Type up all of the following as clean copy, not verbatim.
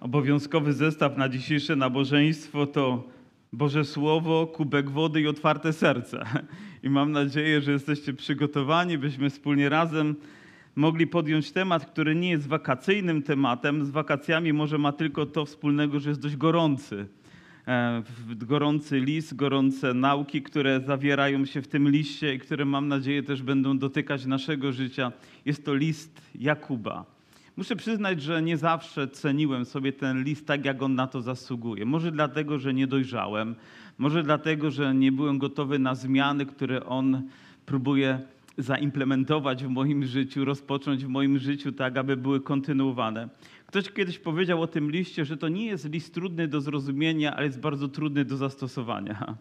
Obowiązkowy zestaw na dzisiejsze nabożeństwo to Boże Słowo, kubek wody i otwarte serce. I mam nadzieję, że jesteście przygotowani, byśmy wspólnie razem mogli podjąć temat, który nie jest wakacyjnym tematem. Z wakacjami może ma tylko to wspólnego, że jest dość gorący. Gorący list, gorące nauki, które zawierają się w tym liście i które mam nadzieję też będą dotykać naszego życia. Jest to list Jakuba. Muszę przyznać, że nie zawsze ceniłem sobie ten list tak, jak on na to zasługuje. Może dlatego, że nie dojrzałem, może dlatego, że nie byłem gotowy na zmiany, które on próbuje zaimplementować w moim życiu, rozpocząć w moim życiu tak, aby były kontynuowane. Ktoś kiedyś powiedział o tym liście, że to nie jest list trudny do zrozumienia, ale jest bardzo trudny do zastosowania.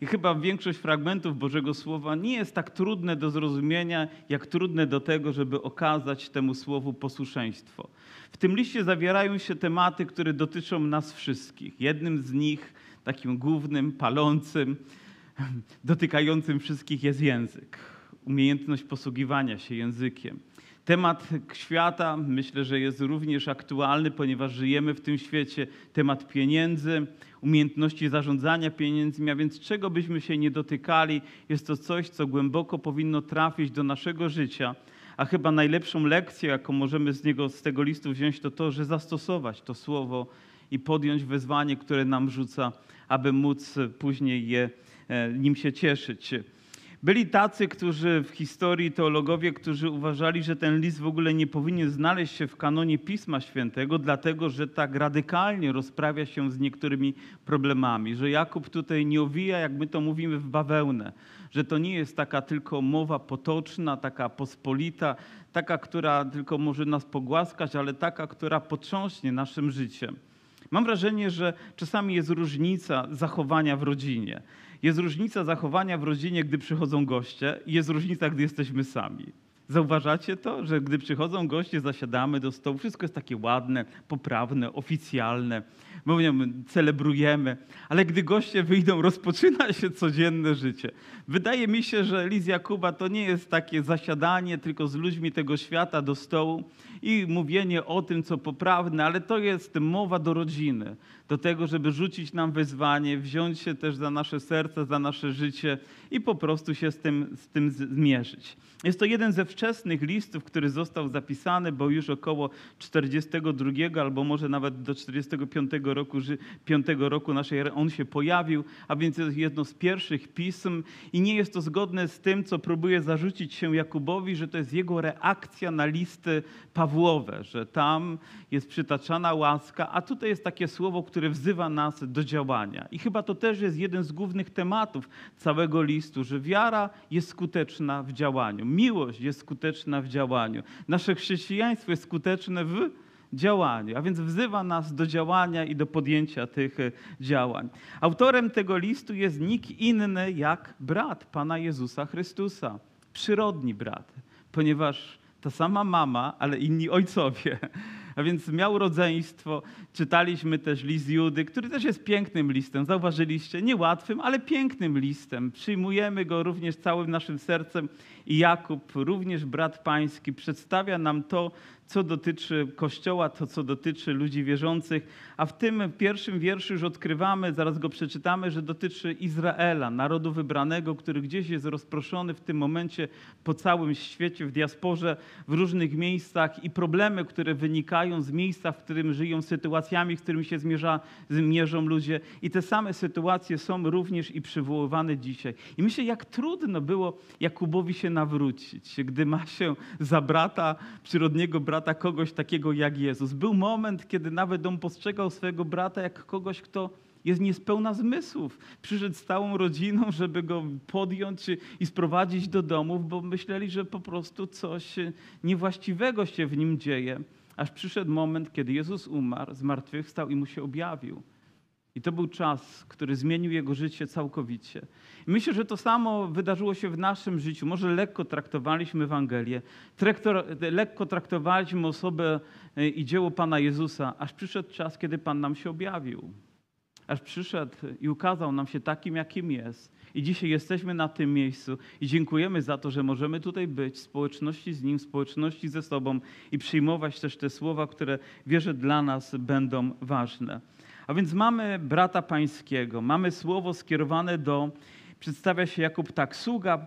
I chyba większość fragmentów Bożego Słowa nie jest tak trudne do zrozumienia, jak trudne do tego, żeby okazać temu Słowu posłuszeństwo. W tym liście zawierają się tematy, które dotyczą nas wszystkich. Jednym z nich, takim głównym, palącym, dotykającym wszystkich jest język. Umiejętność posługiwania się językiem. Temat świata myślę, że jest również aktualny, ponieważ żyjemy w tym świecie. Temat pieniędzy, umiejętności zarządzania pieniędzmi, a więc czego byśmy się nie dotykali, jest to coś, co głęboko powinno trafić do naszego życia. A chyba najlepszą lekcję, jaką możemy z tego listu wziąć, to to, że zastosować to słowo i podjąć wezwanie, które nam rzuca, aby móc później nim się cieszyć. Byli tacy, którzy w historii teologowie, którzy uważali, że ten list w ogóle nie powinien znaleźć się w kanonie Pisma Świętego, dlatego że tak radykalnie rozprawia się z niektórymi problemami, że Jakub tutaj nie owija, jak my to mówimy, w bawełnę, że to nie jest taka tylko mowa potoczna, taka pospolita, taka, która tylko może nas pogłaskać, ale taka, która potrząśnie naszym życiem. Mam wrażenie, że czasami jest różnica zachowania w rodzinie. Jest różnica zachowania w rodzinie, gdy przychodzą goście, i jest różnica, gdy jesteśmy sami. Zauważacie to, że gdy przychodzą goście, zasiadamy do stołu, wszystko jest takie ładne, poprawne, oficjalne, mówimy, celebrujemy, ale gdy goście wyjdą, rozpoczyna się codzienne życie. Wydaje mi się, że list Jakuba to nie jest takie zasiadanie tylko z ludźmi tego świata do stołu i mówienie o tym, co poprawne, ale to jest mowa do rodziny, do tego, żeby rzucić nam wyzwanie, wziąć się też za nasze serce, za nasze życie i po prostu się z tym zmierzyć. Jest to jeden ze wczesnych listów, który został zapisany, bo już około 42 albo może nawet do 45 roku naszej ery on się pojawił, a więc jest jedno z pierwszych pism i nie jest to zgodne z tym, co próbuje zarzucić się Jakubowi, że to jest jego reakcja na listy Pawłowe, że tam jest przytaczana łaska, a tutaj jest takie słowo, które wzywa nas do działania. I chyba to też jest jeden z głównych tematów całego listu, że wiara jest skuteczna w działaniu, miłość jest skuteczna w działaniu, nasze chrześcijaństwo jest skuteczne w działaniu, a więc wzywa nas do działania i do podjęcia tych działań. Autorem tego listu jest nikt inny jak brat Pana Jezusa Chrystusa, przyrodni brat, ponieważ ta sama mama, ale inni ojcowie. A więc miał rodzeństwo. Czytaliśmy też list Judy, który też jest pięknym listem. Zauważyliście? Niełatwym, ale pięknym listem. Przyjmujemy go również całym naszym sercem. I Jakub, również brat pański, przedstawia nam to, co dotyczy Kościoła, to, co dotyczy ludzi wierzących. A w tym pierwszym wierszu już odkrywamy, zaraz go przeczytamy, że dotyczy Izraela, narodu wybranego, który gdzieś jest rozproszony w tym momencie po całym świecie, w diasporze, w różnych miejscach i problemy, które wynikają z miejsca, w którym żyją, sytuacjami, z którymi się mierzą ludzie. I te same sytuacje są również i przywoływane dzisiaj. I myślę, jak trudno było Jakubowi się nawrócić, gdy ma się za brata, przyrodniego brata, kogoś takiego jak Jezus. Był moment, kiedy nawet on postrzegał swojego brata jak kogoś, kto jest niespełna zmysłów. Przyszedł z całą rodziną, żeby go podjąć i sprowadzić do domów, bo myśleli, że po prostu coś niewłaściwego się w nim dzieje. Aż przyszedł moment, kiedy Jezus umarł, zmartwychwstał i mu się objawił. I to był czas, który zmienił jego życie całkowicie. I myślę, że to samo wydarzyło się w naszym życiu. Może lekko traktowaliśmy Ewangelię, lekko traktowaliśmy osobę i dzieło Pana Jezusa, aż przyszedł czas, kiedy Pan nam się objawił. aż przyszedł i ukazał nam się takim, jakim jest. I dzisiaj jesteśmy na tym miejscu i dziękujemy za to, że możemy tutaj być, w społeczności z Nim, w społeczności ze sobą i przyjmować też te słowa, które wierzę dla nas będą ważne. A więc mamy brata pańskiego, mamy słowo skierowane do, przedstawia się Jakub tak, sługa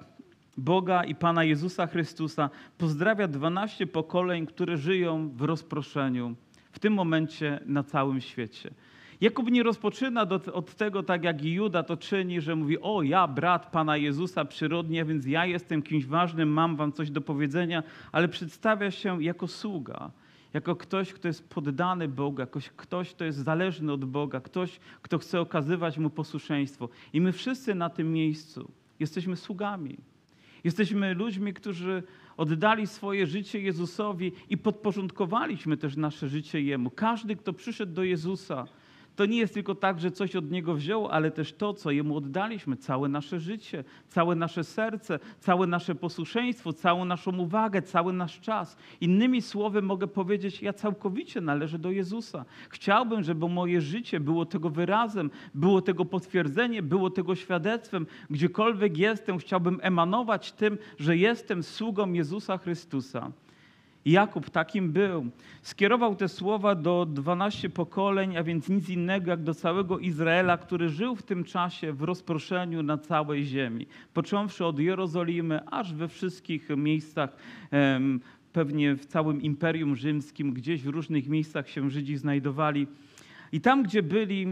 Boga i Pana Jezusa Chrystusa, pozdrawia 12 pokoleń, które żyją w rozproszeniu, w tym momencie na całym świecie. Jakub nie rozpoczyna od tego, tak jak i Juda to czyni, że mówi, o ja brat Pana Jezusa przyrodnie, więc ja jestem kimś ważnym, mam wam coś do powiedzenia, ale przedstawia się jako sługa, jako ktoś, kto jest poddany Bogu, ktoś, kto jest zależny od Boga, ktoś, kto chce okazywać Mu posłuszeństwo. I my wszyscy na tym miejscu jesteśmy sługami. Jesteśmy ludźmi, którzy oddali swoje życie Jezusowi i podporządkowaliśmy też nasze życie Jemu. Każdy, kto przyszedł do Jezusa, to nie jest tylko tak, że coś od Niego wziął, ale też to, co Jemu oddaliśmy, całe nasze życie, całe nasze serce, całe nasze posłuszeństwo, całą naszą uwagę, cały nasz czas. Innymi słowy mogę powiedzieć, ja całkowicie należę do Jezusa. Chciałbym, żeby moje życie było tego wyrazem, było tego potwierdzeniem, było tego świadectwem. Gdziekolwiek jestem, chciałbym emanować tym, że jestem sługą Jezusa Chrystusa. Jakub takim był. Skierował te słowa do 12 pokoleń, a więc nic innego jak do całego Izraela, który żył w tym czasie w rozproszeniu na całej ziemi. Począwszy od Jerozolimy, aż we wszystkich miejscach, pewnie w całym Imperium Rzymskim, gdzieś w różnych miejscach się Żydzi znajdowali. I tam, gdzie byli,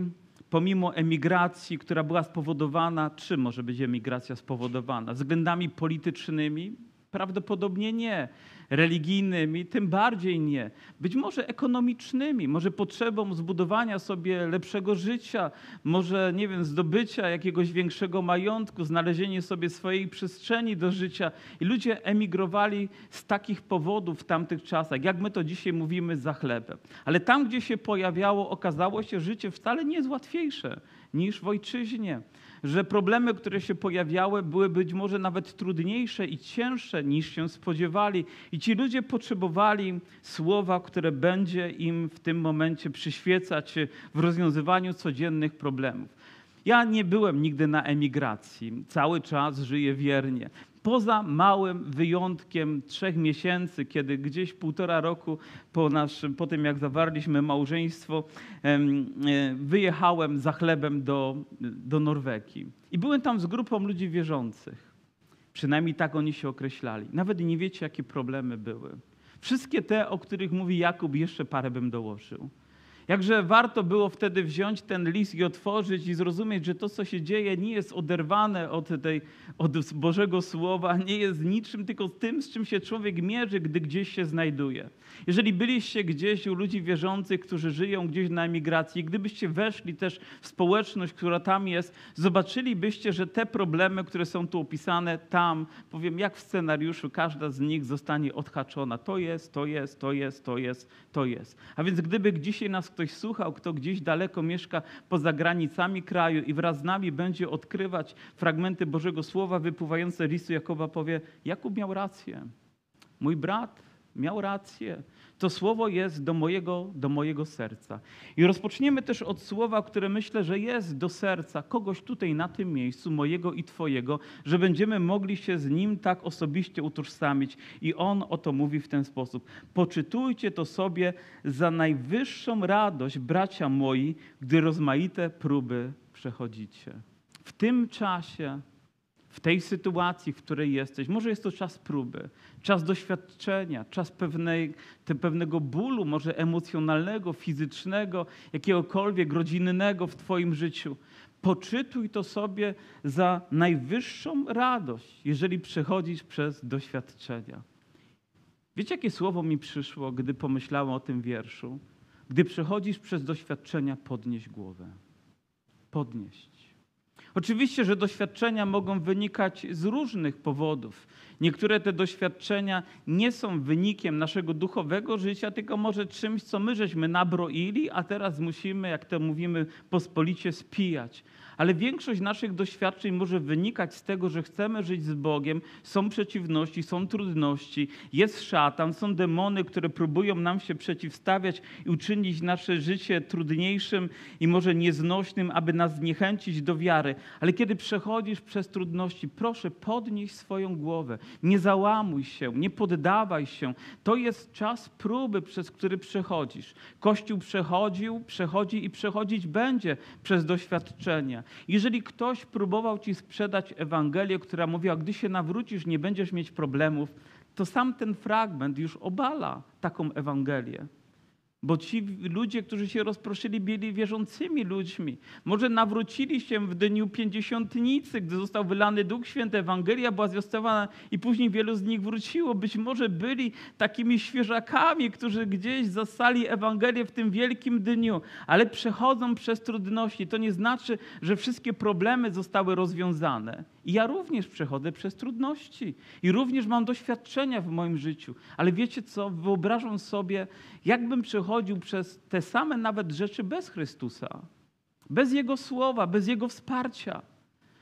pomimo emigracji, która była spowodowana, czym może być emigracja spowodowana? Względami politycznymi? Prawdopodobnie nie. Religijnymi, tym bardziej nie. Być może ekonomicznymi, może potrzebą zbudowania sobie lepszego życia, może, nie wiem, zdobycia jakiegoś większego majątku, znalezienie sobie swojej przestrzeni do życia. I ludzie emigrowali z takich powodów w tamtych czasach, jak my to dzisiaj mówimy, za chlebem. Ale tam, gdzie się pojawiało, okazało się, że życie wcale nie jest łatwiejsze niż w ojczyźnie. Że problemy, które się pojawiały, były być może nawet trudniejsze i cięższe niż się spodziewali. I ci ludzie potrzebowali słowa, które będzie im w tym momencie przyświecać w rozwiązywaniu codziennych problemów. Ja nie byłem nigdy na emigracji. Cały czas żyję wiernie. Poza małym wyjątkiem 3 miesięcy, kiedy gdzieś 1,5 roku po tym, jak zawarliśmy małżeństwo, wyjechałem za chlebem do Norwegii. I byłem tam z grupą ludzi wierzących. Przynajmniej tak oni się określali. Nawet nie wiecie, jakie problemy były. Wszystkie te, o których mówi Jakub, jeszcze parę bym dołożył. Jakże warto było wtedy wziąć ten list i otworzyć i zrozumieć, że to, co się dzieje, nie jest oderwane od Bożego Słowa, nie jest niczym, tylko tym, z czym się człowiek mierzy, gdy gdzieś się znajduje. Jeżeli byliście gdzieś u ludzi wierzących, którzy żyją gdzieś na emigracji, gdybyście weszli też w społeczność, która tam jest, zobaczylibyście, że te problemy, które są tu opisane, tam, powiem, jak w scenariuszu, każda z nich zostanie odhaczona. To jest. A więc gdyby dzisiaj nas ktoś słuchał, kto gdzieś daleko mieszka poza granicami kraju i wraz z nami będzie odkrywać fragmenty Bożego Słowa wypływające z listu Jakuba, powie, Jakub miał rację, mój brat miał rację, to słowo jest do mojego serca. I rozpoczniemy też od słowa, które myślę, że jest do serca kogoś tutaj na tym miejscu, mojego i twojego, że będziemy mogli się z nim tak osobiście utożsamić. I on o to mówi w ten sposób. Poczytujcie to sobie za najwyższą radość, bracia moi, gdy rozmaite próby przechodzicie. W tym czasie, w tej sytuacji, w której jesteś, może jest to czas próby, czas doświadczenia, czas pewnego bólu, może emocjonalnego, fizycznego, jakiegokolwiek rodzinnego w twoim życiu. Poczytuj to sobie za najwyższą radość, jeżeli przechodzisz przez doświadczenia. Wiecie, jakie słowo mi przyszło, gdy pomyślałem o tym wierszu? Gdy przechodzisz przez doświadczenia, podnieś głowę. Podnieś. Oczywiście, że doświadczenia mogą wynikać z różnych powodów. Niektóre te doświadczenia nie są wynikiem naszego duchowego życia, tylko może czymś, co my żeśmy nabroili, a teraz musimy, jak to mówimy, pospolicie spijać. Ale większość naszych doświadczeń może wynikać z tego, że chcemy żyć z Bogiem, są przeciwności, są trudności, jest szatan, są demony, które próbują nam się przeciwstawiać i uczynić nasze życie trudniejszym i może nieznośnym, aby nas zniechęcić do wiary. Ale kiedy przechodzisz przez trudności, proszę, podnieś swoją głowę, nie załamuj się, nie poddawaj się. To jest czas próby, przez który przechodzisz. Kościół przechodził, przechodzi i przechodzić będzie przez doświadczenia. Jeżeli ktoś próbował ci sprzedać Ewangelię, która mówiła, gdy się nawrócisz, nie będziesz mieć problemów, to sam ten fragment już obala taką Ewangelię. Bo ci ludzie, którzy się rozproszyli, byli wierzącymi ludźmi. Może nawrócili się w dniu Pięćdziesiątnicy, gdy został wylany Duch Święty, Ewangelia była zwiastowana i później wielu z nich wróciło. Być może byli takimi świeżakami, którzy gdzieś zassali Ewangelię w tym wielkim dniu, ale przechodzą przez trudności. To nie znaczy, że wszystkie problemy zostały rozwiązane. I ja również przechodzę przez trudności i również mam doświadczenia w moim życiu. Ale wiecie co? Wyobrażam sobie, jakbym przechodził przez te same nawet rzeczy bez Chrystusa, bez Jego słowa, bez Jego wsparcia.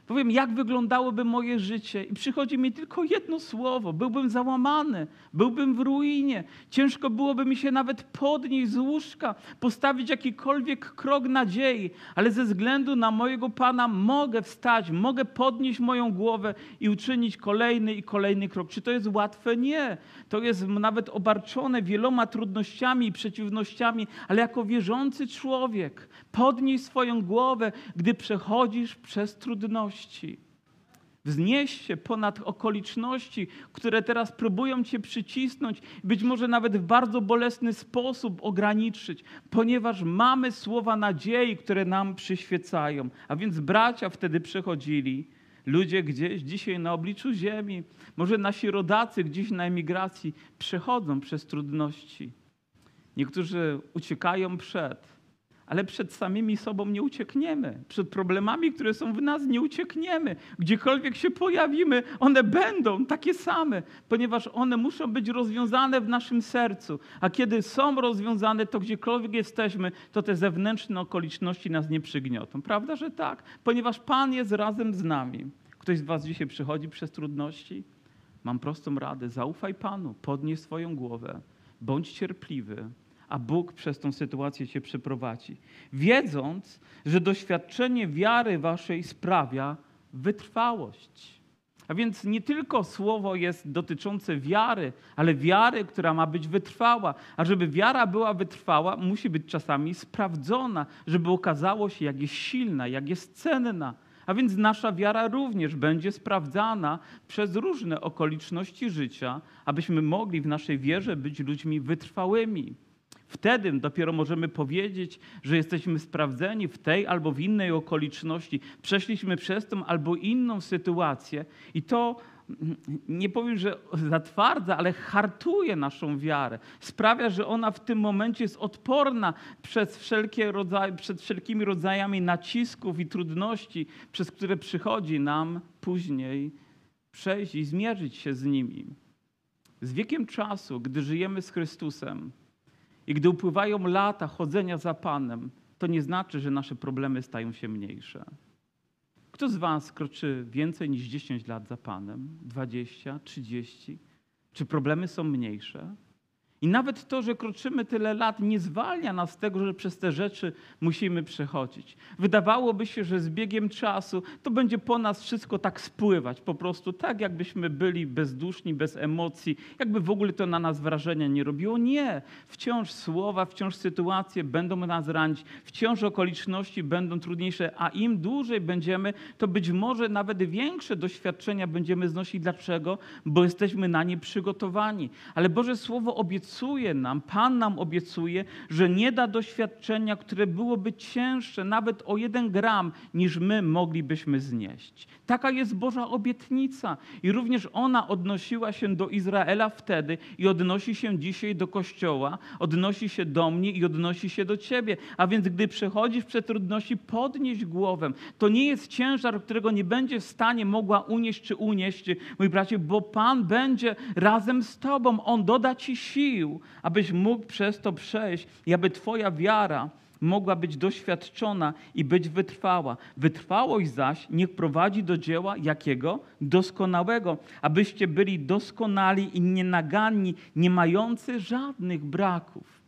Powiem, jak wyglądałoby moje życie i przychodzi mi tylko jedno słowo. Byłbym załamany, byłbym w ruinie. Ciężko byłoby mi się nawet podnieść z łóżka, postawić jakikolwiek krok nadziei, ale ze względu na mojego Pana mogę wstać, mogę podnieść moją głowę i uczynić kolejny i kolejny krok. Czy to jest łatwe? Nie. To jest nawet obarczone wieloma trudnościami i przeciwnościami, ale jako wierzący człowiek podnieś swoją głowę, gdy przechodzisz przez trudności. Wznieś się ponad okoliczności, które teraz próbują cię przycisnąć, być może nawet w bardzo bolesny sposób ograniczyć, ponieważ mamy słowa nadziei, które nam przyświecają. A więc bracia wtedy przechodzili, ludzie gdzieś dzisiaj na obliczu ziemi, może nasi rodacy gdzieś na emigracji przechodzą przez trudności. Niektórzy uciekają ale przed samymi sobą nie uciekniemy. Przed problemami, które są w nas, nie uciekniemy. Gdziekolwiek się pojawimy, one będą takie same, ponieważ one muszą być rozwiązane w naszym sercu. A kiedy są rozwiązane, to gdziekolwiek jesteśmy, to te zewnętrzne okoliczności nas nie przygniotą. Prawda, że tak? Ponieważ Pan jest razem z nami. Ktoś z was dzisiaj przechodzi przez trudności? Mam prostą radę. Zaufaj Panu, podnieś swoją głowę, bądź cierpliwy, a Bóg przez tą sytuację cię przeprowadzi. Wiedząc, że doświadczenie wiary waszej sprawia wytrwałość. A więc nie tylko słowo jest dotyczące wiary, ale wiary, która ma być wytrwała. A żeby wiara była wytrwała, musi być czasami sprawdzona, żeby okazało się, jak jest silna, jak jest cenna. A więc nasza wiara również będzie sprawdzana przez różne okoliczności życia, abyśmy mogli w naszej wierze być ludźmi wytrwałymi. Wtedy dopiero możemy powiedzieć, że jesteśmy sprawdzeni w tej albo w innej okoliczności. Przeszliśmy przez tą albo inną sytuację i to nie powiem, że zatwardza, ale hartuje naszą wiarę. Sprawia, że ona w tym momencie jest odporna przed wszelkimi rodzajami nacisków i trudności, przez które przychodzi nam później przejść i zmierzyć się z nimi. Z wiekiem czasu, gdy żyjemy z Chrystusem, i gdy upływają lata chodzenia za Panem, to nie znaczy, że nasze problemy stają się mniejsze. Kto z was kroczy więcej niż 10 lat za Panem? 20, 30? Czy problemy są mniejsze? I nawet to, że kroczymy tyle lat, nie zwalnia nas z tego, że przez te rzeczy musimy przechodzić. Wydawałoby się, że z biegiem czasu to będzie po nas wszystko tak spływać, po prostu tak, jakbyśmy byli bezduszni, bez emocji, jakby w ogóle to na nas wrażenia nie robiło. Nie, wciąż słowa, wciąż sytuacje będą nas ranić, wciąż okoliczności będą trudniejsze, a im dłużej będziemy, to być może nawet większe doświadczenia będziemy znosić. Dlaczego? Bo jesteśmy na nie przygotowani. Ale Boże Słowo Pan nam obiecuje, że nie da doświadczenia, które byłoby cięższe nawet o 1 gram, niż my moglibyśmy znieść. Taka jest Boża obietnica i również ona odnosiła się do Izraela wtedy i odnosi się dzisiaj do Kościoła, odnosi się do mnie i odnosi się do ciebie. A więc gdy przechodzisz przez trudności, podnieś głowę. To nie jest ciężar, którego nie będziesz w stanie mogła unieść czy unieść, mój bracie, bo Pan będzie razem z tobą. On doda ci sił, abyś mógł przez to przejść i aby twoja wiara mogła być doświadczona i być wytrwała. Wytrwałość zaś niech prowadzi do dzieła jakiego? Doskonałego, abyście byli doskonali i nienaganni, nie mający żadnych braków.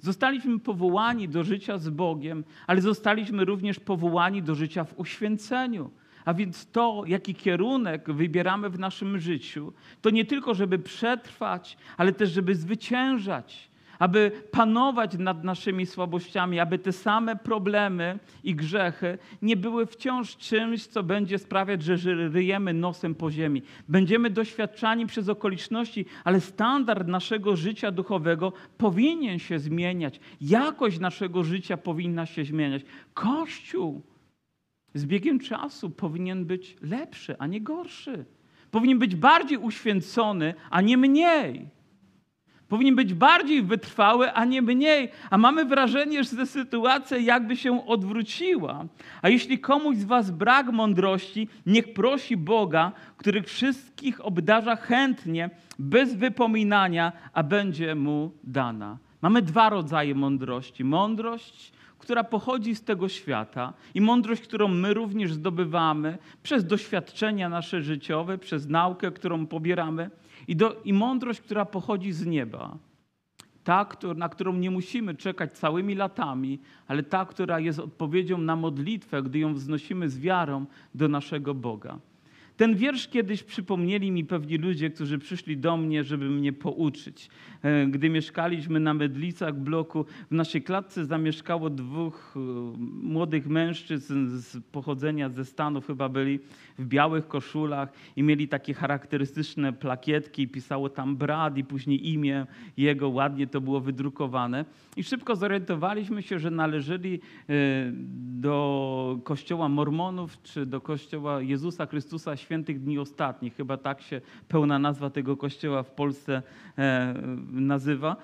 Zostaliśmy powołani do życia z Bogiem, ale zostaliśmy również powołani do życia w uświęceniu. A więc to, jaki kierunek wybieramy w naszym życiu, to nie tylko, żeby przetrwać, ale też, żeby zwyciężać, aby panować nad naszymi słabościami, aby te same problemy i grzechy nie były wciąż czymś, co będzie sprawiać, że ryjemy nosem po ziemi. Będziemy doświadczani przez okoliczności, ale standard naszego życia duchowego powinien się zmieniać. Jakość naszego życia powinna się zmieniać. Kościół z biegiem czasu powinien być lepszy, a nie gorszy. Powinien być bardziej uświęcony, a nie mniej. Powinien być bardziej wytrwały, a nie mniej. A mamy wrażenie, że sytuacja jakby się odwróciła. A jeśli komuś z was brak mądrości, niech prosi Boga, który wszystkich obdarza chętnie, bez wypominania, a będzie mu dana. Mamy dwa rodzaje mądrości. Mądrość, która pochodzi z tego świata i mądrość, którą my również zdobywamy przez doświadczenia nasze życiowe, przez naukę, którą pobieramy, i mądrość, która pochodzi z nieba. Ta, na którą nie musimy czekać całymi latami, ale ta, która jest odpowiedzią na modlitwę, gdy ją wznosimy z wiarą do naszego Boga. Ten wiersz kiedyś przypomnieli mi pewni ludzie, którzy przyszli do mnie, żeby mnie pouczyć. Gdy mieszkaliśmy na Mydlicach bloku, w naszej klatce zamieszkało dwóch młodych mężczyzn z pochodzenia ze Stanów, chyba byli w białych koszulach i mieli takie charakterystyczne plakietki i pisało tam brat i później imię jego, ładnie to było wydrukowane. I szybko zorientowaliśmy się, że należeli do kościoła mormonów czy do kościoła Jezusa Chrystusa Świętych Dni Ostatnich, chyba tak się pełna nazwa tego kościoła w Polsce nazywa.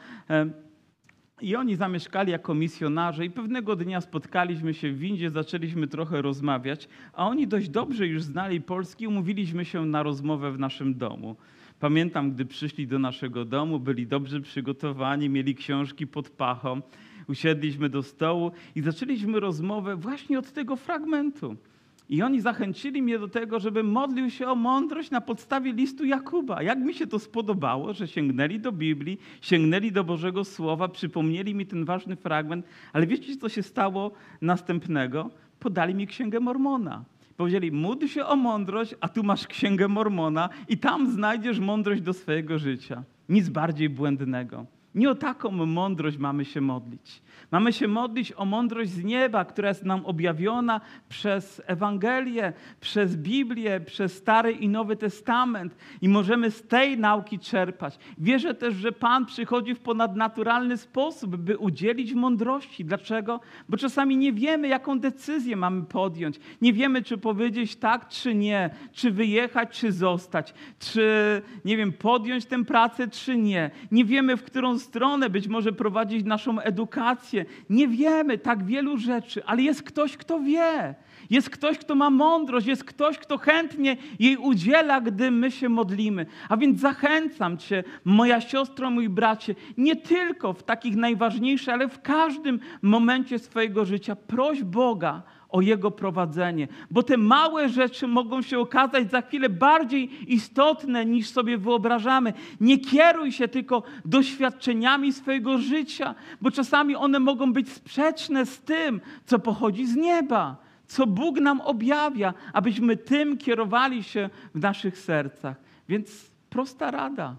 I oni zamieszkali jako misjonarze i pewnego dnia spotkaliśmy się w windzie, zaczęliśmy trochę rozmawiać, a oni dość dobrze już znali Polski i umówiliśmy się na rozmowę w naszym domu. Pamiętam, gdy przyszli do naszego domu, byli dobrze przygotowani, mieli książki pod pachą, usiedliśmy do stołu i zaczęliśmy rozmowę właśnie od tego fragmentu. I oni zachęcili mnie do tego, żebym modlił się o mądrość na podstawie listu Jakuba. Jak mi się to spodobało, że sięgnęli do Biblii, sięgnęli do Bożego Słowa, przypomnieli mi ten ważny fragment, ale wiecie, co się stało następnego? Podali mi Księgę Mormona. Powiedzieli, módl się o mądrość, a tu masz Księgę Mormona i tam znajdziesz mądrość do swojego życia. Nic bardziej błędnego. Nie o taką mądrość mamy się modlić. Mamy się modlić o mądrość z nieba, która jest nam objawiona przez Ewangelię, przez Biblię, przez Stary i Nowy Testament i możemy z tej nauki czerpać. Wierzę też, że Pan przychodzi w ponadnaturalny sposób, by udzielić mądrości. Dlaczego? Bo czasami nie wiemy, jaką decyzję mamy podjąć. Nie wiemy, czy powiedzieć tak, czy nie, czy wyjechać, czy zostać, czy, nie wiem, podjąć tę pracę, czy nie. Nie wiemy, w którą stronę być może prowadzić naszą edukację. Nie wiemy tak wielu rzeczy, ale jest ktoś, kto wie. Jest ktoś, kto ma mądrość. Jest ktoś, kto chętnie jej udziela, gdy my się modlimy. A więc zachęcam cię, moja siostro, mój bracie, nie tylko w takich najważniejszych, ale w każdym momencie swojego życia proś Boga o Jego prowadzenie, bo te małe rzeczy mogą się okazać za chwilę bardziej istotne, niż sobie wyobrażamy. Nie kieruj się tylko doświadczeniami swojego życia, bo czasami one mogą być sprzeczne z tym, co pochodzi z nieba, co Bóg nam objawia, abyśmy tym kierowali się w naszych sercach. Więc prosta rada,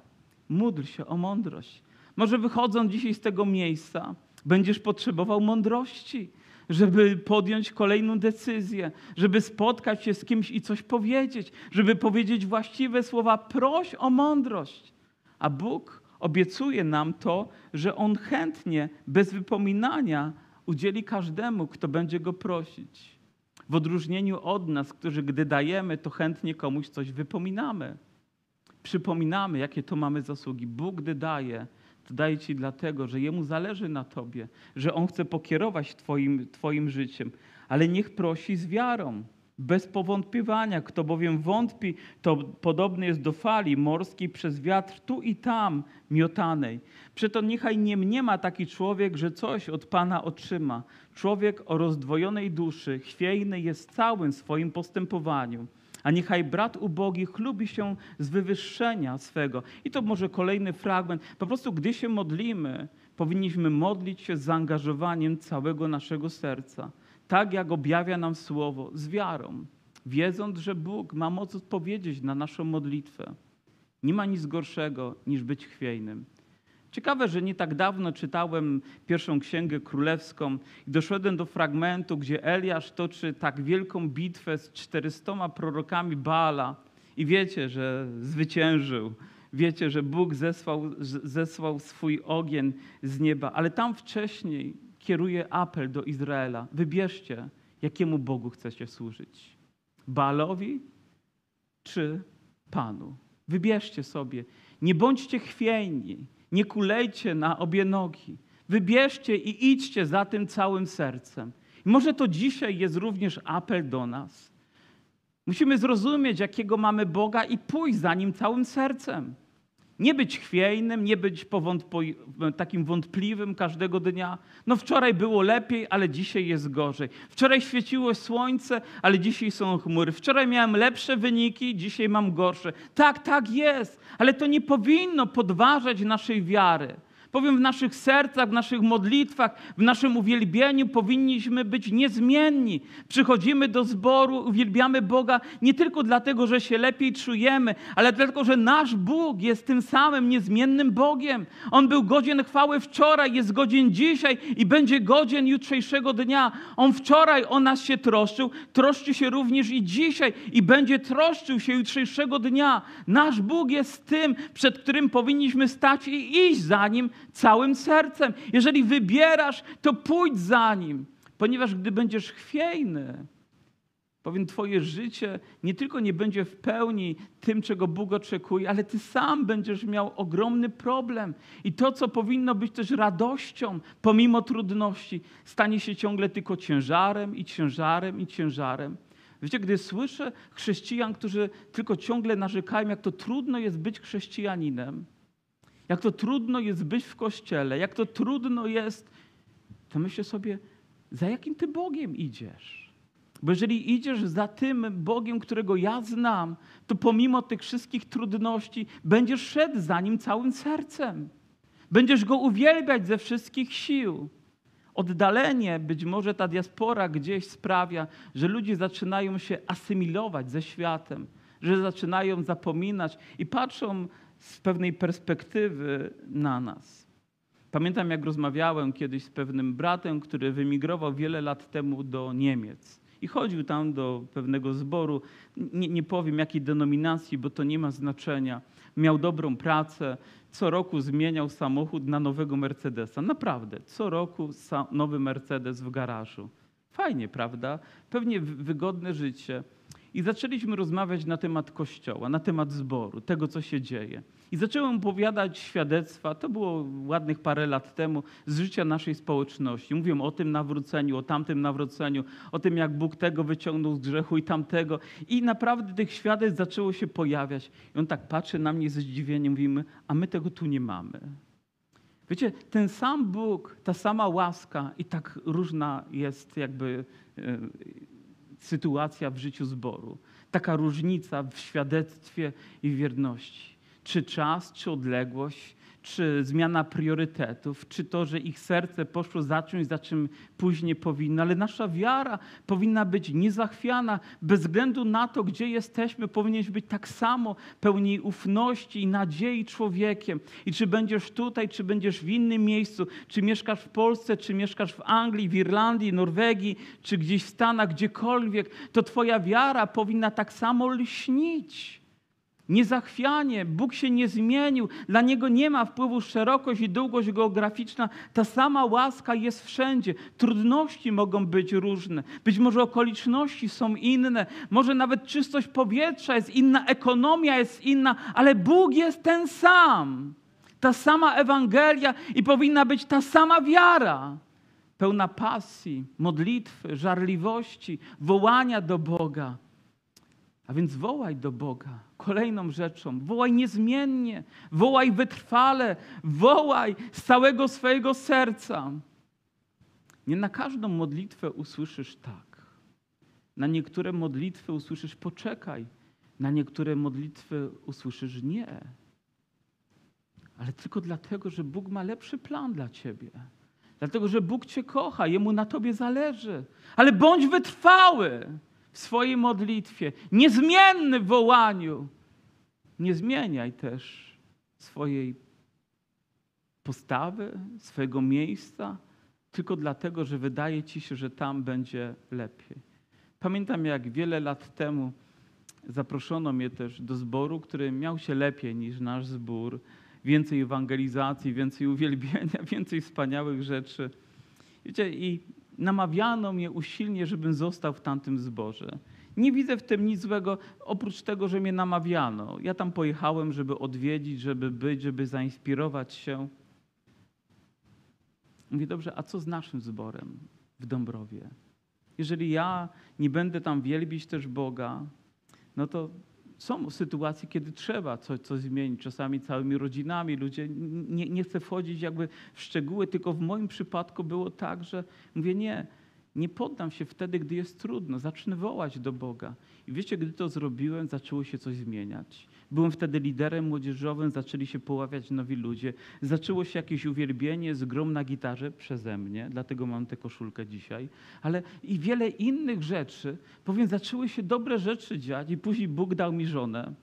módl się o mądrość. Może wychodząc dzisiaj z tego miejsca, będziesz potrzebował mądrości, żeby podjąć kolejną decyzję, żeby spotkać się z kimś i coś powiedzieć, żeby powiedzieć właściwe słowa, proś o mądrość. A Bóg obiecuje nam to, że On chętnie, bez wypominania udzieli każdemu, kto będzie Go prosić. W odróżnieniu od nas, którzy gdy dajemy, to chętnie komuś coś wypominamy. Przypominamy, jakie to mamy zasługi. Bóg gdy daje, to daje ci dlatego, że Jemu zależy na tobie, że On chce pokierować twoim życiem, ale niech prosi z wiarą. bez powątpiewania. Kto bowiem wątpi, to podobny jest do fali morskiej przez wiatr tu i tam miotanej. Przeto niechaj nie mniema taki człowiek, że coś od Pana otrzyma. Człowiek o rozdwojonej duszy chwiejny jest w całym swoim postępowaniu. A niechaj brat ubogi chlubi się z wywyższenia swego. I to może kolejny fragment. Po prostu gdy się modlimy, powinniśmy modlić się z zaangażowaniem całego naszego serca. Tak jak objawia nam Słowo, z wiarą, wiedząc, że Bóg ma moc odpowiedzieć na naszą modlitwę. Nie ma nic gorszego niż być chwiejnym. Ciekawe, że nie tak dawno czytałem Pierwszą Księgę Królewską i doszedłem do fragmentu, gdzie Eliasz toczy tak wielką bitwę z 400 prorokami Baala i wiecie, że zwyciężył. Wiecie, że Bóg zesłał swój ogień z nieba, ale tam wcześniej kieruje apel do Izraela. Wybierzcie, jakiemu Bogu chcecie służyć. Baalowi czy Panu. Wybierzcie sobie. Nie bądźcie chwiejni. Nie kulejcie na obie nogi. Wybierzcie i idźcie za tym całym sercem. I może to dzisiaj jest również apel do nas. Musimy zrozumieć, jakiego mamy Boga i pójść za Nim całym sercem. Nie być chwiejnym, nie być takim wątpliwym każdego dnia. No wczoraj było lepiej, ale dzisiaj jest gorzej. Wczoraj świeciło słońce, ale dzisiaj są chmury. Wczoraj miałem lepsze wyniki, dzisiaj mam gorsze. Tak jest, ale to nie powinno podważać naszej wiary. Powiem, w naszych sercach, w naszych modlitwach, w naszym uwielbieniu powinniśmy być niezmienni. Przychodzimy do zboru, uwielbiamy Boga nie tylko dlatego, że się lepiej czujemy, ale dlatego, że nasz Bóg jest tym samym niezmiennym Bogiem. On był godzien chwały wczoraj, jest godzien dzisiaj i będzie godzien jutrzejszego dnia. On wczoraj o nas się troszczył, troszczy się również i dzisiaj i będzie troszczył się jutrzejszego dnia. Nasz Bóg jest tym, przed którym powinniśmy stać i iść za Nim całym sercem. Jeżeli wybierasz, to pójdź za Nim, ponieważ gdy będziesz chwiejny, powiem, twoje życie nie tylko nie będzie w pełni tym, czego Bóg oczekuje, ale ty sam będziesz miał ogromny problem. I to, co powinno być też radością, pomimo trudności, stanie się ciągle tylko ciężarem i ciężarem i ciężarem. Wiecie, gdy słyszę chrześcijan, którzy tylko ciągle narzekają, jak to trudno jest być chrześcijaninem, jak to trudno jest być w Kościele, jak to trudno jest, to myślę sobie, za jakim ty Bogiem idziesz? Bo jeżeli idziesz za tym Bogiem, którego ja znam, to pomimo tych wszystkich trudności będziesz szedł za Nim całym sercem. Będziesz Go uwielbiać ze wszystkich sił. Oddalenie, być może ta diaspora gdzieś sprawia, że ludzie zaczynają się asymilować ze światem, że zaczynają zapominać i patrzą z pewnej perspektywy na nas. Pamiętam, jak rozmawiałem kiedyś z pewnym bratem, który wymigrował wiele lat temu do Niemiec i chodził tam do pewnego zboru, nie powiem jakiej denominacji, bo to nie ma znaczenia. Miał dobrą pracę, co roku zmieniał samochód na nowego Mercedesa. Naprawdę, co roku nowy Mercedes w garażu. Fajnie, prawda? Pewnie wygodne życie. I zaczęliśmy rozmawiać na temat Kościoła, na temat zboru, tego, co się dzieje. I zacząłem opowiadać świadectwa, to było ładnych parę lat temu, z życia naszej społeczności. Mówiłem o tym nawróceniu, o tamtym nawróceniu, o tym, jak Bóg tego wyciągnął z grzechu i tamtego. I naprawdę tych świadectw zaczęło się pojawiać. I on tak patrzy na mnie ze zdziwieniem, mówimy, a my tego tu nie mamy. Wiecie, ten sam Bóg, ta sama łaska i tak różna jest jakby sytuacja w życiu zboru. Taka różnica w świadectwie i wierności. Czy czas, czy odległość, czy zmiana priorytetów, czy to, że ich serce poszło za czymś, za czym później powinno. Ale nasza wiara powinna być niezachwiana. Bez względu na to, gdzie jesteśmy, powinniśmy być tak samo pełni ufności i nadziei człowiekiem. I czy będziesz tutaj, czy będziesz w innym miejscu, czy mieszkasz w Polsce, czy mieszkasz w Anglii, w Irlandii, Norwegii, czy gdzieś w Stanach, gdziekolwiek, to twoja wiara powinna tak samo lśnić. Niezachwianie, Bóg się nie zmienił, dla Niego nie ma wpływu szerokość i długość geograficzna, ta sama łaska jest wszędzie, trudności mogą być różne, być może okoliczności są inne, może nawet czystość powietrza jest inna, ekonomia jest inna, ale Bóg jest ten sam, ta sama Ewangelia i powinna być ta sama wiara. pełna pasji, modlitwy, żarliwości, wołania do Boga. A więc wołaj do Boga kolejną rzeczą. Wołaj niezmiennie, wołaj wytrwale, wołaj z całego swojego serca. Nie na każdą modlitwę usłyszysz tak. Na niektóre modlitwy usłyszysz poczekaj, na niektóre modlitwy usłyszysz nie. Ale tylko dlatego, że Bóg ma lepszy plan dla ciebie. Dlatego, że Bóg cię kocha, Jemu na tobie zależy. Ale bądź wytrwały w swojej modlitwie, niezmienny w wołaniu. Nie zmieniaj też swojej postawy, swojego miejsca, tylko dlatego, że wydaje ci się, że tam będzie lepiej. Pamiętam, jak wiele lat temu zaproszono mnie też do zboru, który miał się lepiej niż nasz zbór. Więcej ewangelizacji, więcej uwielbienia, więcej wspaniałych rzeczy. Wiecie, i namawiano mnie usilnie, żebym został w tamtym zborze. Nie widzę w tym nic złego, oprócz tego, że mnie namawiano. Ja tam pojechałem, żeby odwiedzić, żeby być, żeby zainspirować się. Mówię, dobrze, a co z naszym zborem w Dąbrowie? Jeżeli ja nie będę tam wielbić też Boga, no to są sytuacje, kiedy trzeba coś zmienić. Czasami całymi rodzinami ludzie. Nie chcę wchodzić jakby w szczegóły, tylko w moim przypadku było tak, że mówię nie poddam się wtedy, gdy jest trudno. Zacznę wołać do Boga. I wiecie, gdy to zrobiłem, zaczęło się coś zmieniać. Byłem wtedy liderem młodzieżowym, zaczęli się pojawiać nowi ludzie. Zaczęło się jakieś uwielbienie z grą na gitarze przeze mnie, dlatego mam tę koszulkę dzisiaj. Ale i wiele innych rzeczy, powiem, zaczęły się dobre rzeczy dziać i później Bóg dał mi żonę.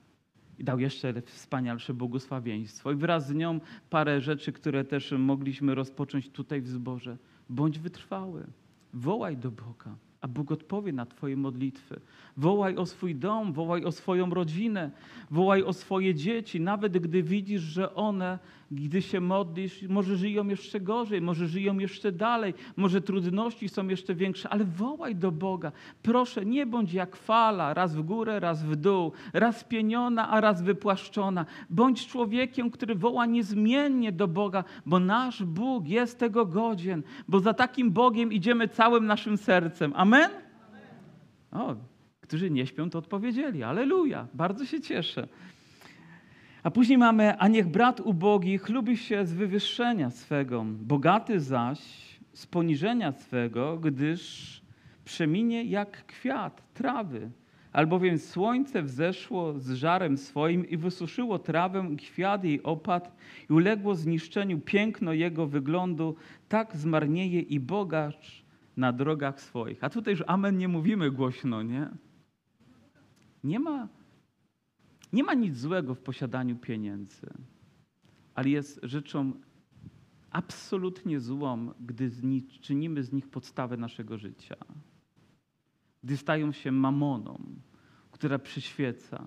I dał jeszcze wspanialsze błogosławieństwo. I wraz z nią parę rzeczy, które też mogliśmy rozpocząć tutaj w zborze. Bądź wytrwały. Wołaj do Boga, a Bóg odpowie na twoje modlitwy. Wołaj o swój dom, wołaj o swoją rodzinę, wołaj o swoje dzieci, nawet gdy widzisz, że one, gdy się modlisz, może żyją jeszcze gorzej, może żyją jeszcze dalej, może trudności są jeszcze większe, ale wołaj do Boga. Proszę, nie bądź jak fala, raz w górę, raz w dół, raz spieniona, a raz wypłaszczona. Bądź człowiekiem, który woła niezmiennie do Boga, bo nasz Bóg jest tego godzien, bo za takim Bogiem idziemy całym naszym sercem. Amen? Amen. O, którzy nie śpią, to odpowiedzieli. Alleluja, bardzo się cieszę. A później mamy, a niech brat ubogi chlubi się z wywyższenia swego, bogaty zaś z poniżenia swego, gdyż przeminie jak kwiat trawy. Albowiem słońce wzeszło z żarem swoim i wysuszyło trawę, kwiat jej opadł i uległo zniszczeniu piękno jego wyglądu, tak zmarnieje i bogacz na drogach swoich. A tutaj już amen nie mówimy głośno, nie? Nie ma nic złego w posiadaniu pieniędzy, ale jest rzeczą absolutnie złą, gdy czynimy z nich podstawę naszego życia. Gdy stają się mamoną, która przyświeca.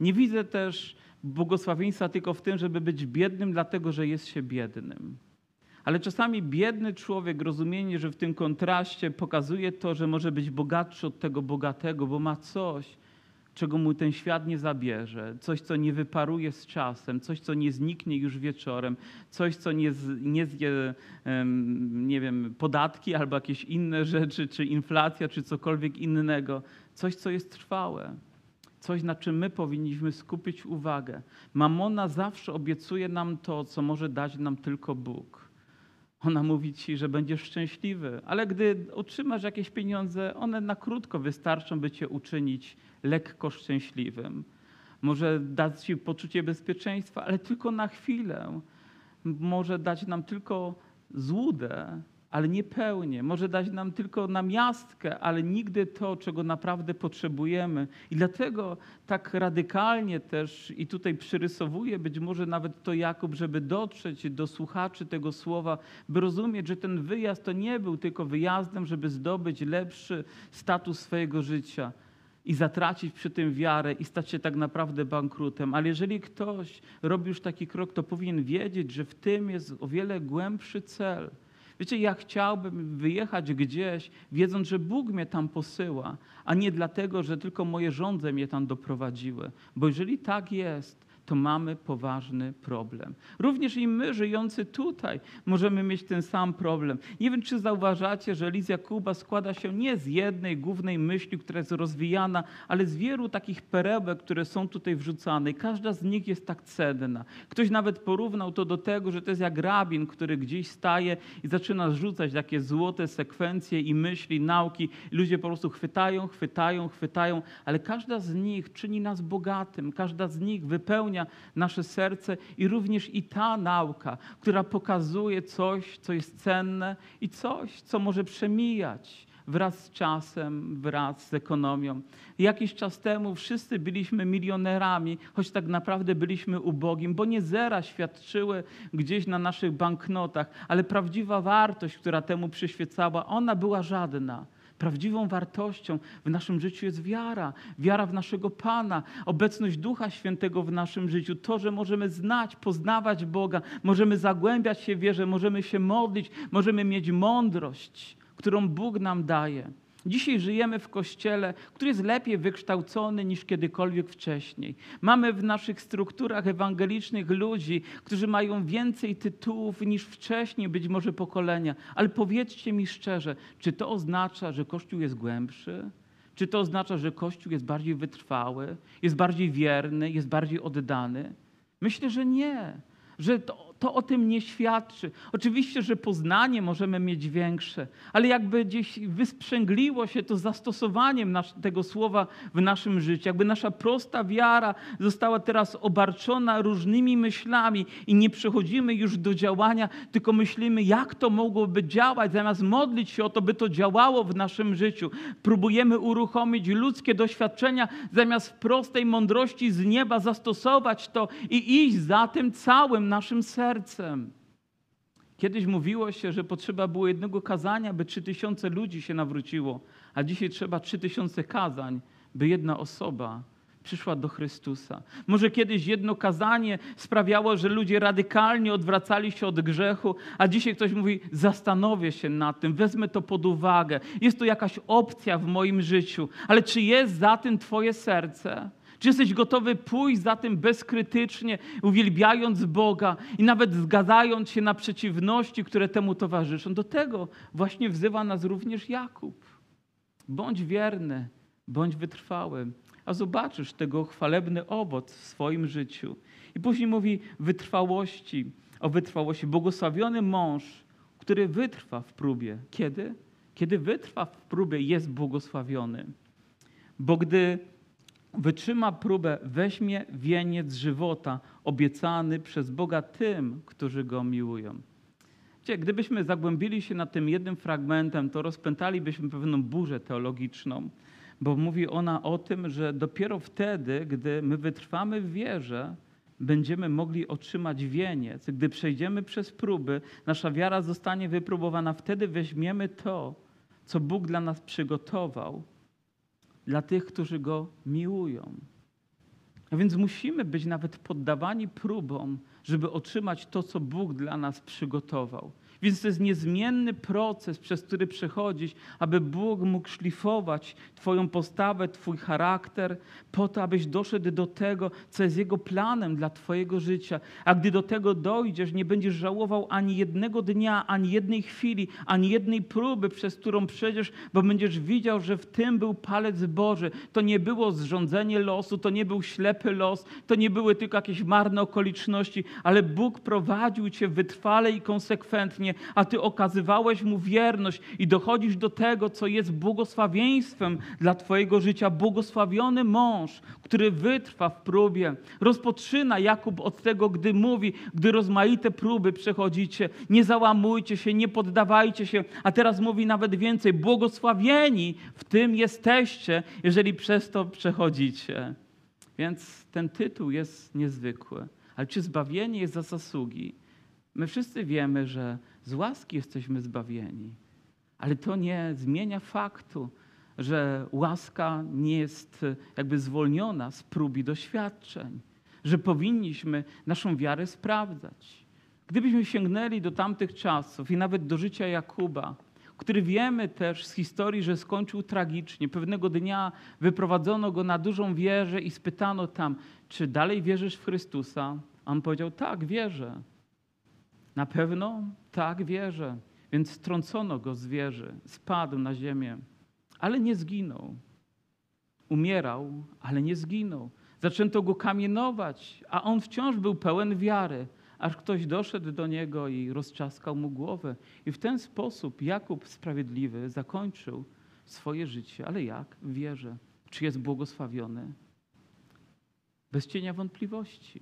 Nie widzę też błogosławieństwa tylko w tym, żeby być biednym, dlatego że jest się biednym. Ale czasami biedny człowiek, rozumienie, że w tym kontraście pokazuje to, że może być bogatszy od tego bogatego, bo ma coś, czego mu ten świat nie zabierze, coś, co nie wyparuje z czasem, coś, co nie zniknie już wieczorem, coś, co nie zje, nie wiem, podatki albo jakieś inne rzeczy, czy inflacja, czy cokolwiek innego. Coś, co jest trwałe. Coś, na czym my powinniśmy skupić uwagę. Mamona zawsze obiecuje nam to, co może dać nam tylko Bóg. Ona mówi ci, że będziesz szczęśliwy, ale gdy otrzymasz jakieś pieniądze, one na krótko wystarczą, by cię uczynić lekko szczęśliwym. Może dać ci poczucie bezpieczeństwa, ale tylko na chwilę. Może dać nam tylko złudę, ale nie pełnię. Może dać nam tylko namiastkę, ale nigdy to, czego naprawdę potrzebujemy. I dlatego tak radykalnie też, i tutaj przyrysowuję być może nawet to Jakub, żeby dotrzeć do słuchaczy tego słowa, by rozumieć, że ten wyjazd to nie był tylko wyjazdem, żeby zdobyć lepszy status swojego życia i zatracić przy tym wiarę i stać się tak naprawdę bankrutem. Ale jeżeli ktoś robi już taki krok, to powinien wiedzieć, że w tym jest o wiele głębszy cel. Wiecie, ja chciałbym wyjechać gdzieś, wiedząc, że Bóg mnie tam posyła, a nie dlatego, że tylko moje żądze mnie tam doprowadziły. Bo jeżeli tak jest, to mamy poważny problem. Również i my, żyjący tutaj, możemy mieć ten sam problem. Nie wiem, czy zauważacie, że list Jakuba składa się nie z jednej głównej myśli, która jest rozwijana, ale z wielu takich perełek, które są tutaj wrzucane. I każda z nich jest tak cenna. Ktoś nawet porównał to do tego, że to jest jak rabin, który gdzieś staje i zaczyna rzucać takie złote sekwencje i myśli, nauki. Ludzie po prostu chwytają, ale każda z nich czyni nas bogatym. Każda z nich wypełnia nasze serce i również i ta nauka, która pokazuje coś, co jest cenne i coś, co może przemijać wraz z czasem, wraz z ekonomią. Jakiś czas temu wszyscy byliśmy milionerami, choć tak naprawdę byliśmy ubogim, bo nie zera świadczyły gdzieś na naszych banknotach, ale prawdziwa wartość, która temu przyświecała, ona była żadna. Prawdziwą wartością w naszym życiu jest wiara. Wiara w naszego Pana, obecność Ducha Świętego w naszym życiu. To, że możemy znać, poznawać Boga, możemy zagłębiać się w wierze, możemy się modlić, możemy mieć mądrość, którą Bóg nam daje. Dzisiaj żyjemy w Kościele, który jest lepiej wykształcony niż kiedykolwiek wcześniej. Mamy w naszych strukturach ewangelicznych ludzi, którzy mają więcej tytułów niż wcześniej, być może pokolenia. Ale powiedzcie mi szczerze, czy to oznacza, że Kościół jest głębszy? Czy to oznacza, że Kościół jest bardziej wytrwały, jest bardziej wierny, jest bardziej oddany? Myślę, że nie. Że to o tym nie świadczy. Oczywiście, że poznanie możemy mieć większe, ale jakby gdzieś wysprzęgliło się to zastosowaniem tego słowa w naszym życiu. Jakby nasza prosta wiara została teraz obarczona różnymi myślami i nie przechodzimy już do działania, tylko myślimy, jak to mogłoby działać, zamiast modlić się o to, by to działało w naszym życiu. Próbujemy uruchomić ludzkie doświadczenia, zamiast w prostej mądrości z nieba zastosować to i iść za tym całym naszym sercem. Kiedyś mówiło się, że potrzeba było jednego kazania, by 3000 ludzi się nawróciło, a dzisiaj trzeba 3000 kazań, by jedna osoba przyszła do Chrystusa. Może kiedyś jedno kazanie sprawiało, że ludzie radykalnie odwracali się od grzechu, a dzisiaj ktoś mówi, zastanowię się nad tym, wezmę to pod uwagę. Jest to jakaś opcja w moim życiu, ale czy jest za tym Twoje serce? Czy jesteś gotowy pójść za tym bezkrytycznie, uwielbiając Boga i nawet zgadzając się na przeciwności, które temu towarzyszą? Do tego właśnie wzywa nas również Jakub. Bądź wierny, bądź wytrwały, a zobaczysz tego chwalebny owoc w swoim życiu. I później mówi o wytrwałości. Błogosławiony mąż, który wytrwa w próbie. Kiedy? Kiedy wytrwa w próbie, jest błogosławiony. Bo gdy wytrzyma próbę, weźmie wieniec żywota obiecany przez Boga tym, którzy Go miłują. Wiecie, gdybyśmy zagłębili się nad tym jednym fragmentem, to rozpętalibyśmy pewną burzę teologiczną, bo mówi ona o tym, że dopiero wtedy, gdy my wytrwamy w wierze, będziemy mogli otrzymać wieniec. Gdy przejdziemy przez próby, nasza wiara zostanie wypróbowana. Wtedy weźmiemy to, co Bóg dla nas przygotował, dla tych, którzy Go miłują. A więc musimy być nawet poddawani próbom, żeby otrzymać to, co Bóg dla nas przygotował. Więc to jest niezmienny proces, przez który przechodzisz, aby Bóg mógł szlifować Twoją postawę, Twój charakter, po to, abyś doszedł do tego, co jest Jego planem dla Twojego życia. A gdy do tego dojdziesz, nie będziesz żałował ani jednego dnia, ani jednej chwili, ani jednej próby, przez którą przejdziesz, bo będziesz widział, że w tym był palec Boży. To nie było zrządzenie losu, to nie był ślepy los, to nie były tylko jakieś marne okoliczności, ale Bóg prowadził Cię wytrwale i konsekwentnie, a Ty okazywałeś Mu wierność i dochodzisz do tego, co jest błogosławieństwem dla Twojego życia. Błogosławiony mąż, który wytrwa w próbie. Rozpoczyna Jakub od tego, gdy mówi, gdy rozmaite próby przechodzicie, nie załamujcie się, nie poddawajcie się, a teraz mówi nawet więcej, błogosławieni w tym jesteście, jeżeli przez to przechodzicie. Więc ten tytuł jest niezwykły. Ale czy zbawienie jest za zasługi? My wszyscy wiemy, że z łaski jesteśmy zbawieni, ale to nie zmienia faktu, że łaska nie jest jakby zwolniona z prób i doświadczeń, że powinniśmy naszą wiarę sprawdzać. Gdybyśmy sięgnęli do tamtych czasów i nawet do życia Jakuba, który wiemy też z historii, że skończył tragicznie. Pewnego dnia wyprowadzono go na dużą wieżę i spytano tam, czy dalej wierzysz w Chrystusa? A on powiedział, tak, wierzę. Na pewno? Tak, wierzę. Więc strącono go z wieży, spadł na ziemię, ale nie zginął. Umierał, ale nie zginął. Zaczęto go kamienować, a on wciąż był pełen wiary, aż ktoś doszedł do niego i rozczaskał mu głowę. I w ten sposób Jakub Sprawiedliwy zakończył swoje życie. Ale jak? W wierze. Czy jest błogosławiony? Bez cienia wątpliwości.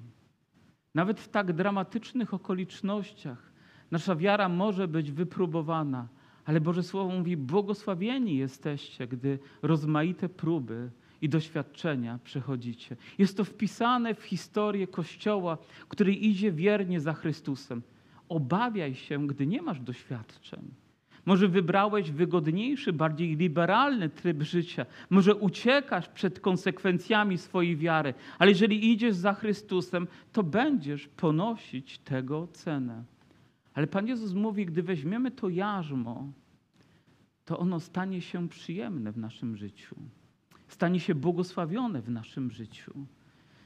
Nawet w tak dramatycznych okolicznościach nasza wiara może być wypróbowana, ale Boże Słowo mówi, błogosławieni jesteście, gdy rozmaite próby i doświadczenia przechodzicie. Jest to wpisane w historię Kościoła, który idzie wiernie za Chrystusem. Obawiaj się, gdy nie masz doświadczeń. Może wybrałeś wygodniejszy, bardziej liberalny tryb życia. Może uciekasz przed konsekwencjami swojej wiary. Ale jeżeli idziesz za Chrystusem, to będziesz ponosić tego cenę. Ale Pan Jezus mówi, gdy weźmiemy to jarzmo, to ono stanie się przyjemne w naszym życiu. Stanie się błogosławione w naszym życiu.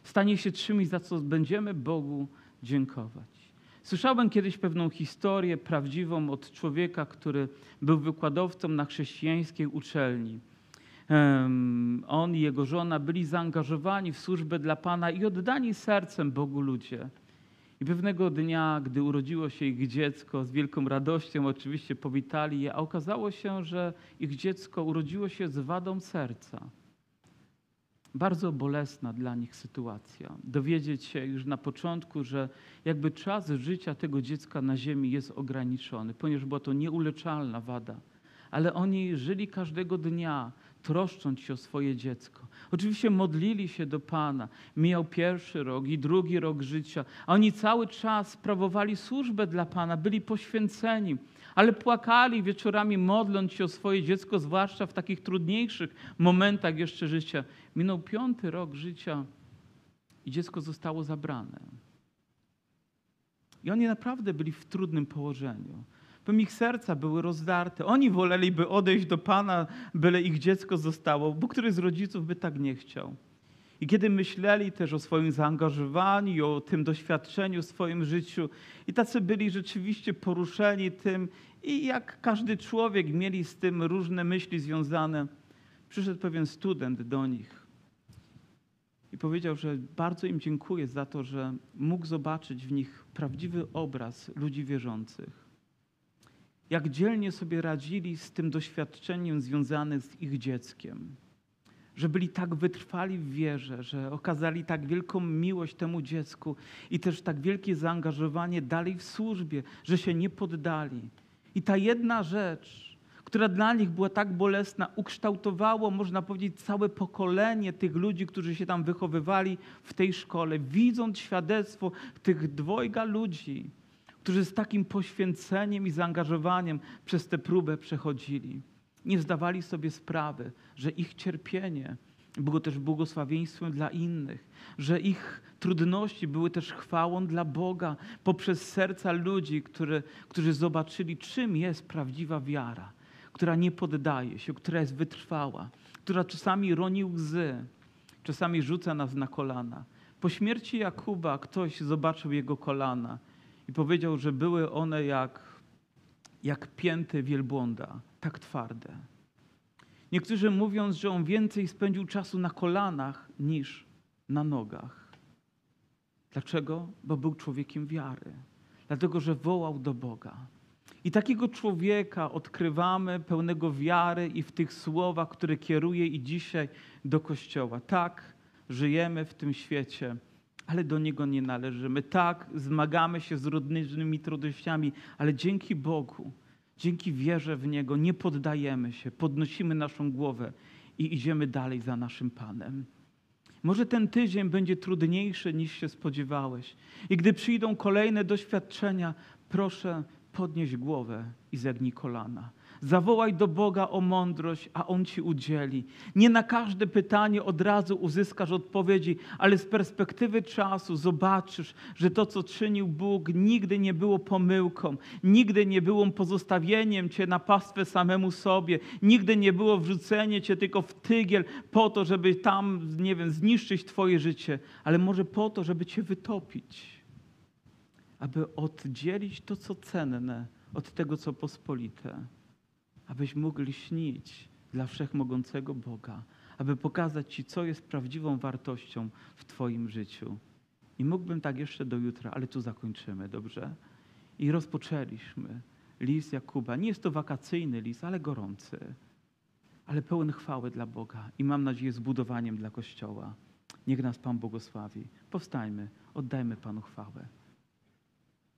Stanie się czymś, za co będziemy Bogu dziękować. Słyszałem kiedyś pewną historię prawdziwą od człowieka, który był wykładowcą na chrześcijańskiej uczelni. On i jego żona byli zaangażowani w służbę dla Pana i oddani sercem Bogu ludzie. I pewnego dnia, gdy urodziło się ich dziecko, z wielką radością oczywiście powitali je, a okazało się, że ich dziecko urodziło się z wadą serca. Bardzo bolesna dla nich sytuacja. Dowiedzieć się już na początku, że jakby czas życia tego dziecka na ziemi jest ograniczony, ponieważ była to nieuleczalna wada. Ale oni żyli każdego dnia, troszcząc się o swoje dziecko. Oczywiście modlili się do Pana. Mijał pierwszy rok i drugi rok życia. A oni cały czas sprawowali służbę dla Pana, byli poświęceni, ale płakali wieczorami, modląc się o swoje dziecko, zwłaszcza w takich trudniejszych momentach jeszcze życia. Minął 5. rok życia i dziecko zostało zabrane. I oni naprawdę byli w trudnym położeniu. Bym ich serca były rozdarte. Oni woleliby odejść do Pana, byle ich dziecko zostało, bo któryś z rodziców by tak nie chciał. I kiedy myśleli też o swoim zaangażowaniu, o tym doświadczeniu, swoim życiu, i tacy byli rzeczywiście poruszeni tym, i jak każdy człowiek mieli z tym różne myśli związane, przyszedł pewien student do nich i powiedział, że bardzo im dziękuję za to, że mógł zobaczyć w nich prawdziwy obraz ludzi wierzących. Jak dzielnie sobie radzili z tym doświadczeniem związanym z ich dzieckiem. Że byli tak wytrwali w wierze, że okazali tak wielką miłość temu dziecku i też tak wielkie zaangażowanie dalej w służbie, że się nie poddali. I ta jedna rzecz, która dla nich była tak bolesna, ukształtowało, można powiedzieć, całe pokolenie tych ludzi, którzy się tam wychowywali w tej szkole, widząc świadectwo tych dwojga ludzi, którzy z takim poświęceniem i zaangażowaniem przez tę próbę przechodzili. Nie zdawali sobie sprawy, że ich cierpienie było też błogosławieństwem dla innych, że ich trudności były też chwałą dla Boga poprzez serca ludzi, którzy zobaczyli, czym jest prawdziwa wiara, która nie poddaje się, która jest wytrwała, która czasami roni łzy, czasami rzuca nas na kolana. Po śmierci Jakuba ktoś zobaczył jego kolana i powiedział, że były one jak pięty wielbłąda, tak twarde. Niektórzy mówią, że on więcej spędził czasu na kolanach niż na nogach. Dlaczego? Bo był człowiekiem wiary. Dlatego, że wołał do Boga. I takiego człowieka odkrywamy pełnego wiary i w tych słowach, które kieruje i dzisiaj do Kościoła. Tak, żyjemy w tym świecie, ale do niego nie należymy. Tak, zmagamy się z różnymi trudnościami, ale dzięki Bogu, dzięki wierze w Niego nie poddajemy się, podnosimy naszą głowę i idziemy dalej za naszym Panem. Może ten tydzień będzie trudniejszy niż się spodziewałeś. I gdy przyjdą kolejne doświadczenia, proszę podnieś głowę i zegnij kolana. Zawołaj do Boga o mądrość, a On ci udzieli. Nie na każde pytanie od razu uzyskasz odpowiedzi, ale z perspektywy czasu zobaczysz, że to, co czynił Bóg, nigdy nie było pomyłką, nigdy nie było pozostawieniem cię na pastwę samemu sobie, nigdy nie było wrzucenie cię tylko w tygiel po to, żeby tam, nie wiem, zniszczyć twoje życie, ale może po to, żeby cię wytopić, aby oddzielić to, co cenne, od tego, co pospolite, abyś mógł lśnić dla wszechmogącego Boga, aby pokazać ci, co jest prawdziwą wartością w twoim życiu. I mógłbym tak jeszcze do jutra, ale tu zakończymy, dobrze? I rozpoczęliśmy list Jakuba. Nie jest to wakacyjny list, ale gorący, ale pełen chwały dla Boga i mam nadzieję zbudowaniem dla Kościoła. Niech nas Pan błogosławi. Powstańmy, oddajmy Panu chwałę.